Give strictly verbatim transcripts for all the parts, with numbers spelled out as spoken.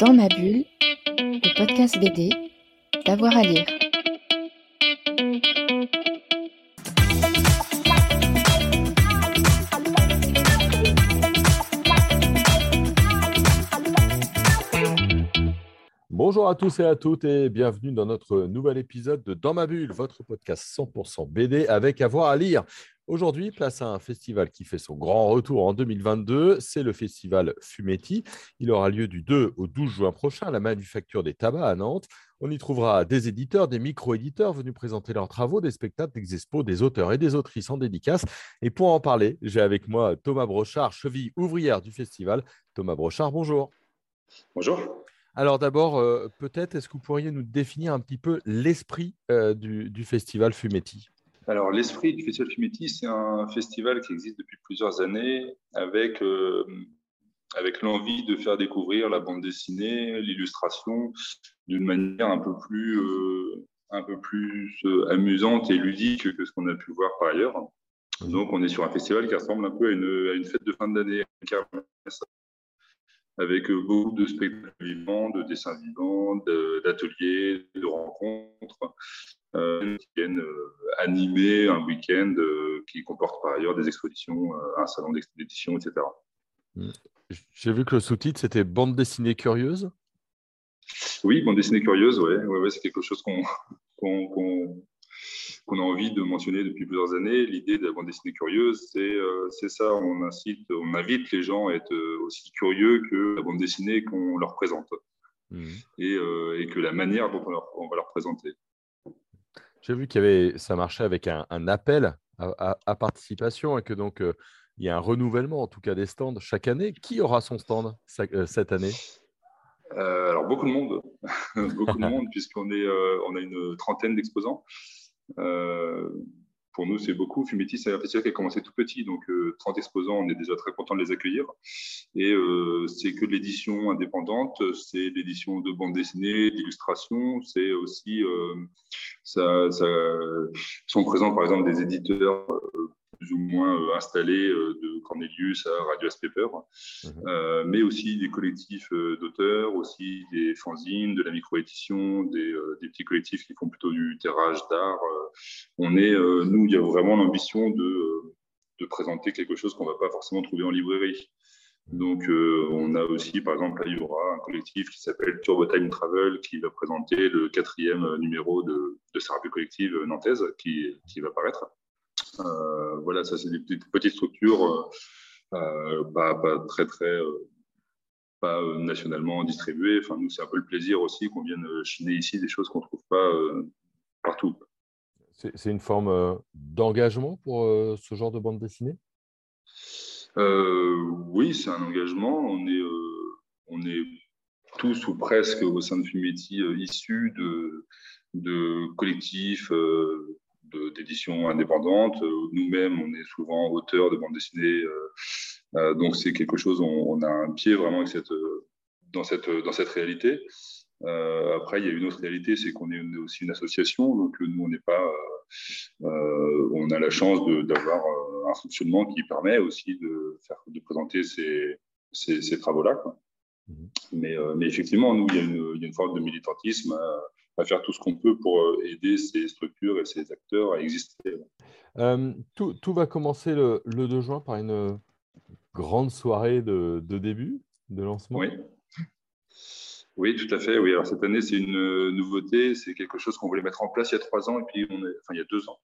Dans ma bulle, le podcast B D, d'avoir à lire. Bonjour à tous et à toutes et bienvenue dans notre nouvel épisode de Dans ma bulle, votre podcast cent pour cent B D avec avoir à lire. Aujourd'hui, place à un festival qui fait son grand retour en deux mille vingt-deux, c'est le festival Fumetti. Il aura lieu du deux au douze juin prochain à la Manufacture des Tabacs à Nantes. On y trouvera des éditeurs, des micro-éditeurs venus présenter leurs travaux, des spectacles, des expos, des auteurs et des autrices en dédicace. Et pour en parler, j'ai avec moi Thomas Brochard, cheville ouvrière du festival. Thomas Brochard, bonjour. Bonjour. Alors d'abord, euh, peut-être, est-ce que vous pourriez nous définir un petit peu l'esprit euh, du, du festival Fumetti ? Alors, l'esprit du Festival Fumetti, c'est un festival qui existe depuis plusieurs années avec, euh, avec l'envie de faire découvrir la bande dessinée, l'illustration d'une manière un peu plus, euh, un peu plus euh, amusante et ludique que ce qu'on a pu voir par ailleurs. Donc, on est sur un festival qui ressemble un peu à une, à une fête de fin d'année, avec beaucoup de spectacles vivants, de dessins vivants, de, d'ateliers, de rencontres. Un week-end euh, animé, un week-end euh, qui comporte par ailleurs des expositions, euh, un salon d'exposition, et cetera. J'ai vu que le sous-titre, c'était « Bande dessinée curieuse ». Oui, « Bande dessinée curieuse », ouais, ouais, ouais, c'est quelque chose qu'on, qu'on, qu'on, qu'on a envie de mentionner depuis plusieurs années. L'idée de la bande dessinée curieuse, c'est, euh, c'est ça, on, incite, on invite les gens à être aussi curieux que la bande dessinée qu'on leur présente mmh. et, euh, et que la manière dont on, leur, on va leur présenter. J'ai vu qu'il y avait, ça marchait avec un, un appel à, à, à participation et que donc euh, il y a un renouvellement en tout cas des stands chaque année. Qui aura son stand sa, euh, cette année euh, Alors beaucoup de monde, beaucoup de monde puisqu'on est, euh, on a une trentaine d'exposants. Euh, pour nous c'est beaucoup. Fumetti c'est un festival qui a commencé tout petit, donc euh, trente exposants, on est déjà très content de les accueillir. Et euh, c'est que de l'édition indépendante, c'est l'édition de bande dessinée, d'illustration, c'est aussi euh, Ça, ça, sont présents par exemple des éditeurs euh, plus ou moins euh, installés euh, de Cornelius à Radio Aspeper, mm-hmm. euh, mais aussi des collectifs euh, d'auteurs, aussi des fanzines, de la micro-édition, des, euh, des petits collectifs qui font plutôt du tirage d'art. Euh, on est, euh, nous, il y a vraiment l'ambition de, euh, de présenter quelque chose qu'on ne va pas forcément trouver en librairie. Donc, euh, on a aussi, par exemple, là, il y aura un collectif qui s'appelle Turbo Time Travel qui va présenter le quatrième numéro de, de sa revue collective nantaise qui, qui va paraître. Euh, voilà, ça, c'est des petites, petites structures euh, pas, pas très, très, euh, pas nationalement distribuées. Enfin, nous, c'est un peu le plaisir aussi qu'on vienne chiner ici des choses qu'on ne trouve pas euh, partout. C'est, c'est une forme euh, d'engagement pour euh, ce genre de bande dessinée ? Euh, oui, c'est un engagement. On est, euh, on est tous ou presque au sein de Fumetti euh, issus de, de collectifs euh, de, d'édition indépendante. Nous-mêmes, on est souvent auteurs de bande dessinée. Euh, euh, donc, c'est quelque chose, on, on a un pied vraiment avec cette, dans, cette, dans cette réalité. Euh, après, il y a une autre réalité, c'est qu'on est une, aussi une association. Donc, nous, on n'est pas... Euh, euh, on a la chance de, d'avoir... Euh, un fonctionnement qui permet aussi de, faire, de présenter ces, ces, ces travaux-là. Quoi. Mmh. Mais, euh, mais effectivement, nous, il y a une, il y a une forme de militantisme à, à faire tout ce qu'on peut pour aider ces structures et ces acteurs à exister. Euh, tout, tout va commencer le, le deux juin par une grande soirée de, de début, de lancement. Oui. Oui, tout à fait. Oui. Alors, cette année, c'est une nouveauté. C'est quelque chose qu'on voulait mettre en place il y a trois ans, et puis on est... enfin, il y a deux ans.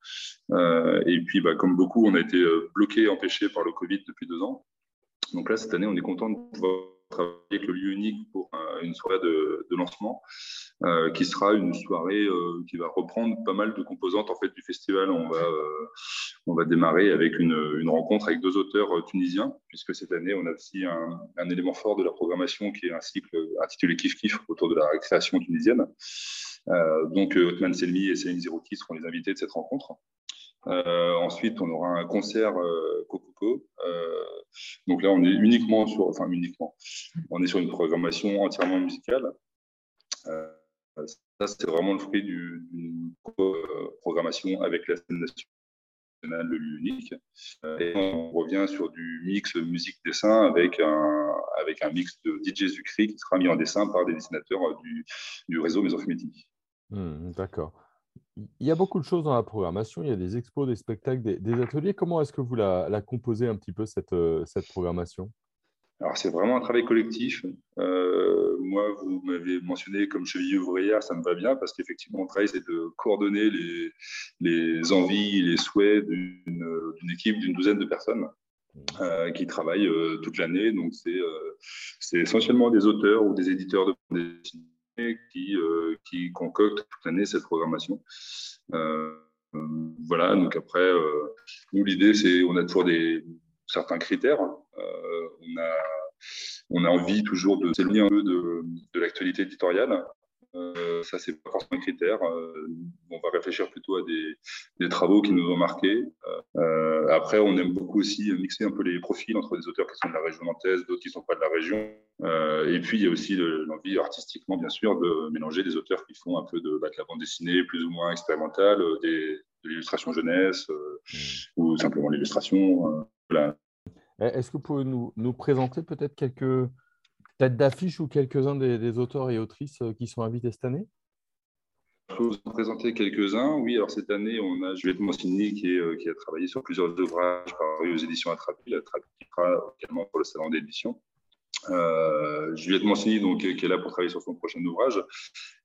Euh, et puis, bah, comme beaucoup, on a été bloqués, empêchés par le Covid depuis deux ans. Donc là, cette année, on est content de pouvoir travailler avec le lieu unique pour euh, une soirée de, de lancement, euh, qui sera une soirée euh, qui va reprendre pas mal de composantes en fait, du festival. On va, euh, on va démarrer avec une, une rencontre avec deux auteurs tunisiens, puisque cette année, on a aussi un, un élément fort de la programmation qui est un cycle intitulé Kif-Kif autour de la création tunisienne. Euh, donc, Othman Selmi et Selim Zerouki seront les invités de cette rencontre. Euh, ensuite, on aura un concert euh, Cococo. Euh, donc là, on est uniquement sur, enfin uniquement, on est sur une programmation entièrement musicale. Euh, ça, c'est vraiment le fruit d'une, d'une programmation avec la scène nationale, le lieu unique. Et on revient sur du mix musique-dessin avec un, avec un mix de D J Zucry qui sera mis en dessin par des dessinateurs du, du réseau Maisonfémétique. Mmh, d'accord. Il y a beaucoup de choses dans la programmation, il y a des expos, des spectacles, des, des ateliers. Comment est-ce que vous la, la composez un petit peu, cette, cette programmation ? Alors, c'est vraiment un travail collectif. Euh, moi, vous m'avez mentionné comme cheville ouvrière, ça me va bien parce qu'effectivement, mon travail, c'est de coordonner les, les envies, les souhaits d'une, d'une équipe d'une douzaine de personnes euh, qui travaillent euh, toute l'année. Donc, c'est, euh, c'est essentiellement des auteurs ou des éditeurs de bande dessinée qui, euh, qui concoctent toute l'année cette programmation. Euh, voilà, donc après, euh, nous, l'idée, c'est on a toujours des... certains critères, euh, on, a, on a envie toujours de s'éloigner un peu de, de l'actualité éditoriale, euh, ça c'est pas forcément un critère, euh, on va réfléchir plutôt à des, des travaux qui nous ont marqués, euh, après on aime beaucoup aussi mixer un peu les profils entre des auteurs qui sont de la région nantaise, d'autres qui ne sont pas de la région, euh, et puis il y a aussi le, l'envie artistiquement bien sûr de mélanger des auteurs qui font un peu de, bah, de la bande dessinée plus ou moins expérimentale, des, de l'illustration jeunesse, euh, ou simplement l'illustration, euh, voilà. Est-ce que vous pouvez nous, nous présenter peut-être quelques têtes d'affiche ou quelques-uns des, des auteurs et autrices qui sont invités cette année ? Je peux vous en présenter quelques-uns. Oui, alors cette année, on a Juliette Monsigny qui, est, qui a travaillé sur plusieurs ouvrages parus aux éditions Attrapil, Attrapil qui sera également pour le salon d'édition. Euh, Juliette Mancini donc, qui est là pour travailler sur son prochain ouvrage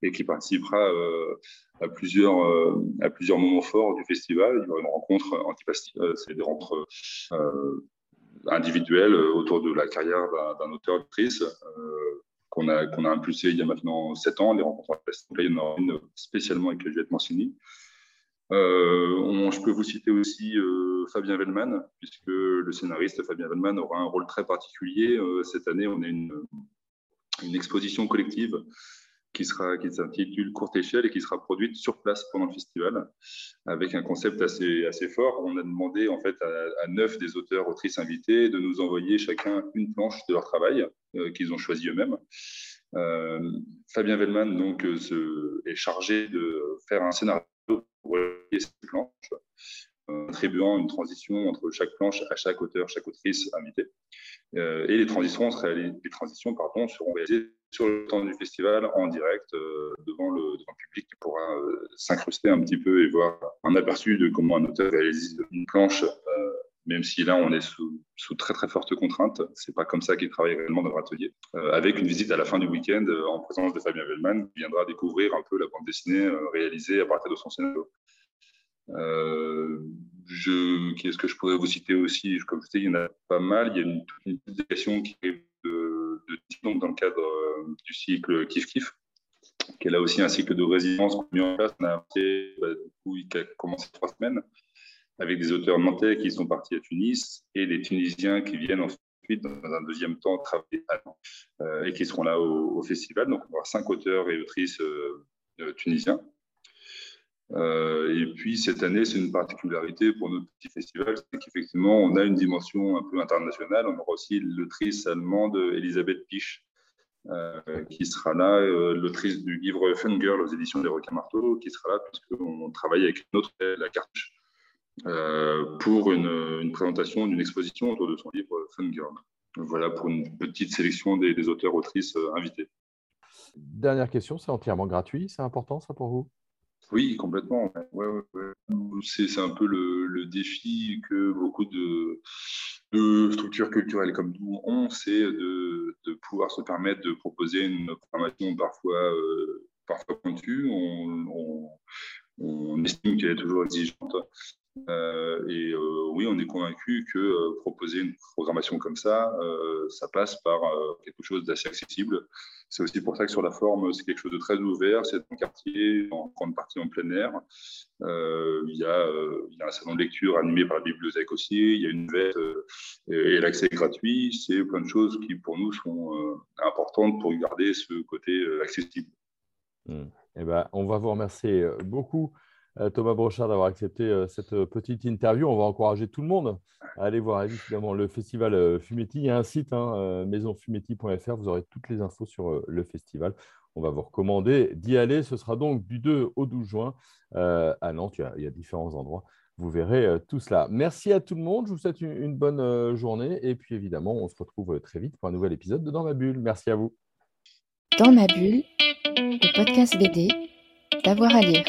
et qui participera euh, à, plusieurs, euh, à plusieurs moments forts du festival. Il y aura une rencontre antipasti, euh, c'est des rencontres euh, individuelles autour de la carrière d'un, d'un auteur autrice euh, qu'on a, qu'on a impulsé il y a maintenant sept ans, les rencontres antipastiques. Il y en a une spécialement avec Juliette Mancini. Euh, on, je peux vous citer aussi euh, Fabien Vehlmann, puisque le scénariste Fabien Vehlmann aura un rôle très particulier. Euh, cette année, on a une, une exposition collective qui, sera, qui s'intitule « Courte échelle » et qui sera produite sur place pendant le festival, avec un concept assez, assez fort. On a demandé en fait, à neuf des auteurs, autrices invités de nous envoyer chacun une planche de leur travail euh, qu'ils ont choisi eux-mêmes. Euh, Fabien Vehlmann donc, euh, se, est chargé de faire un scénario pour relier ces planches, euh, attribuant une transition entre chaque planche à chaque auteur, chaque autrice invitée. Euh, et les transitions, les, les transitions pardon, seront réalisées sur le temps du festival, en direct, euh, devant, le, devant le public qui pourra euh, s'incruster un petit peu et voir un aperçu de comment un auteur réalise une planche, euh, même si là, on est sous, sous très, très forte contrainte. Ce n'est pas comme ça qu'il travaille réellement dans leur atelier. Euh, avec une visite à la fin du week-end euh, en présence de Fabien Vehlmann, qui viendra découvrir un peu la bande dessinée euh, réalisée à partir de son scénario. Euh, je, qu'est-ce que je pourrais vous citer aussi ? Comme je sais, il y en a pas mal. Il y a une, une délégation qui est de, de, donc dans le cadre euh, du cycle Kif-Kif, qui est là aussi un cycle de résidence qu'on a mis en place. On a, bah, du coup, il a commencé trois semaines. Avec des auteurs nantais qui sont partis à Tunis et des Tunisiens qui viennent ensuite, dans un deuxième temps, travailler à Nantes euh, et qui seront là au, au festival. Donc, on aura cinq auteurs et autrices euh, tunisiens. Euh, et puis, cette année, c'est une particularité pour notre petit festival, c'est qu'effectivement, on a une dimension un peu internationale. On aura aussi l'autrice allemande Elisabeth Pisch, Euh, qui sera là, euh, l'autrice du livre Fungirl aux éditions des requins marteaux, qui sera là puisqu'on travaille avec notre la Cartouche. Euh, pour une, une présentation d'une exposition autour de son livre Fungirl. Voilà pour une petite sélection des, des auteurs, autrices euh, invités. Dernière question, c'est entièrement gratuit, c'est important ça pour vous ? Oui, complètement. Ouais, ouais, ouais. C'est, c'est un peu le, le défi que beaucoup de, de structures culturelles comme nous ont, c'est de, de pouvoir se permettre de proposer une programmation parfois, euh, parfois pointue. On, on, on estime qu'elle est toujours exigeante. Euh, et euh, oui, on est convaincu que euh, proposer une programmation comme ça, euh, ça passe par euh, quelque chose d'assez accessible. C'est aussi pour ça que sur la forme, c'est quelque chose de très ouvert. C'est un quartier, en grande partie en plein air. Euh, il, y a, euh, il y a un salon de lecture animé par la bibliothèque aussi. Il y a une veste euh, et, et l'accès est gratuit. C'est plein de choses qui, pour nous, sont euh, importantes pour garder ce côté euh, accessible. Mmh. Eh ben, on va vous remercier beaucoup, Thomas Brochard, d'avoir accepté cette petite interview. On va encourager tout le monde à aller voir évidemment le festival Fumetti. Il y a un site, hein, maison fumetti point f r, vous aurez toutes les infos sur le festival. On va vous recommander d'y aller. Ce sera donc du deux au douze juin euh, à Nantes. Il y a, il y a différents endroits. vous verrez tout cela. Merci à tout le monde. Je vous souhaite une bonne journée. Et puis, évidemment, on se retrouve très vite pour un nouvel épisode de Dans ma bulle. Merci à vous. Dans ma bulle, le podcast B D, d'avoir à lire.